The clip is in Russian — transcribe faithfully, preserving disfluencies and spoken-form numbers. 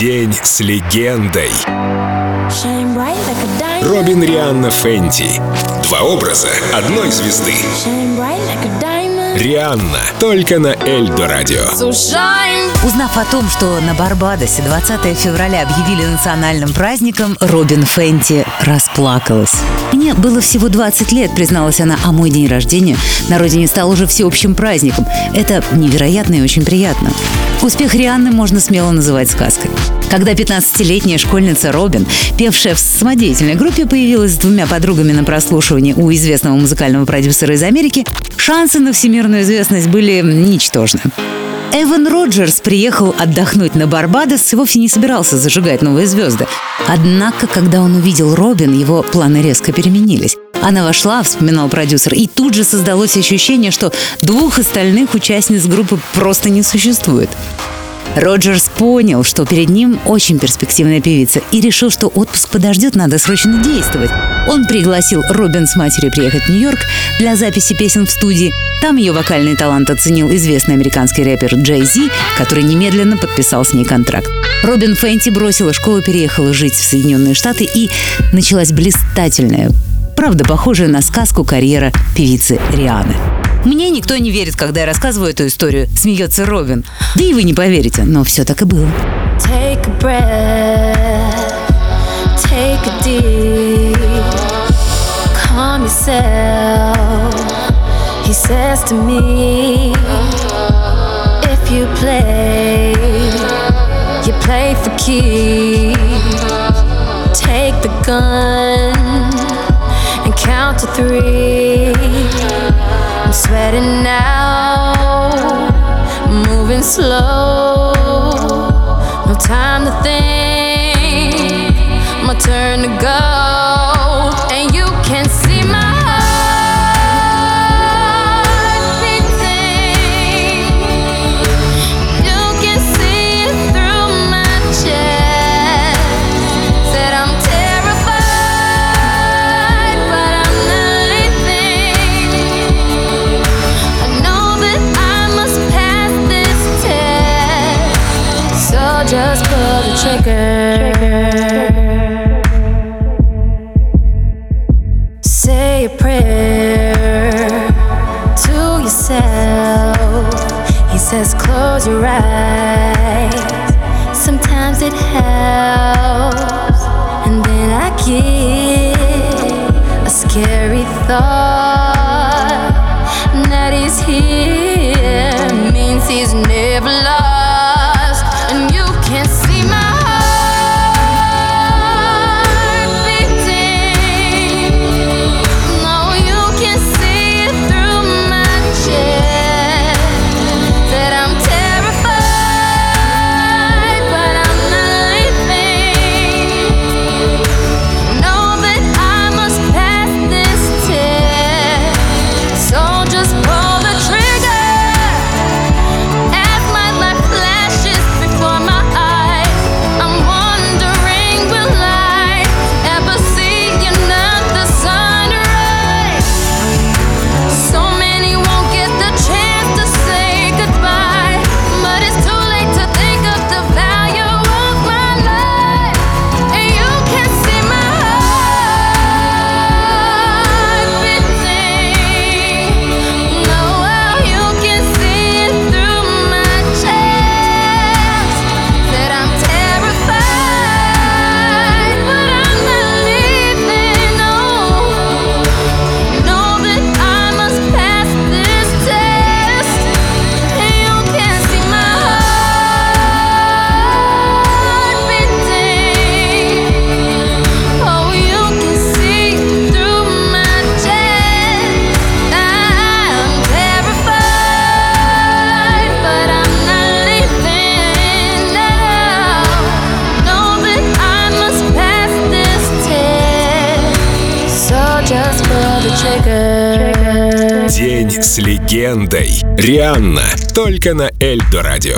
День с легендой. Робин Рианна Фенти. Два образа одной звезды. Рианна только на Эльдорадио. Узнав о том, что на Барбадосе двадцатого февраля объявили национальным праздником, Робин Фенти расплакалась. «Мне было всего двадцать лет, призналась она, а мой день рождения на родине стал уже всеобщим праздником. Это невероятно и очень приятно». Успех Рианны можно смело называть сказкой. Когда пятнадцатилетняя школьница Робин, певшая в самодеятельной группе, появилась с двумя подругами на прослушивании у известного музыкального продюсера из Америки, шансы на всемирную известность были ничтожны. Эван Роджерс приехал отдохнуть на Барбадос и вовсе не собирался зажигать новые звезды. Однако, когда он увидел Робин, его планы резко переменились. Она вошла, вспоминал продюсер, и тут же создалось ощущение, что двух остальных участниц группы просто не существует. Роджерс понял, что перед ним очень перспективная певица, и решил, что отпуск подождет, надо срочно действовать. Он пригласил Робин с матерью приехать в Нью-Йорк для записи песен в студии. Там ее вокальный талант оценил известный американский рэпер Jay-Z, который немедленно подписал с ней контракт. Робин Фенти бросила школу, переехала жить в Соединенные Штаты, и началась блистательная, правда, похожая на сказку карьера певицы Рианны. «Мне никто не верит, когда я рассказываю эту историю», — смеется Робин. Да и вы не поверите, но все так и было. Take a breath, take a deep, calm yourself, he says to me, if you play, you play for keeps. Take the gun and count to three. I'm sweating now, moving slow, no time to think, my turn to go, and you can see my just pull the trigger. trigger Say a prayer to yourself. He says close your eyes. Sometimes it helps. And then I get a scary thought that he's here means he's never lost. День с легендой. Рианна только на Эльдорадио.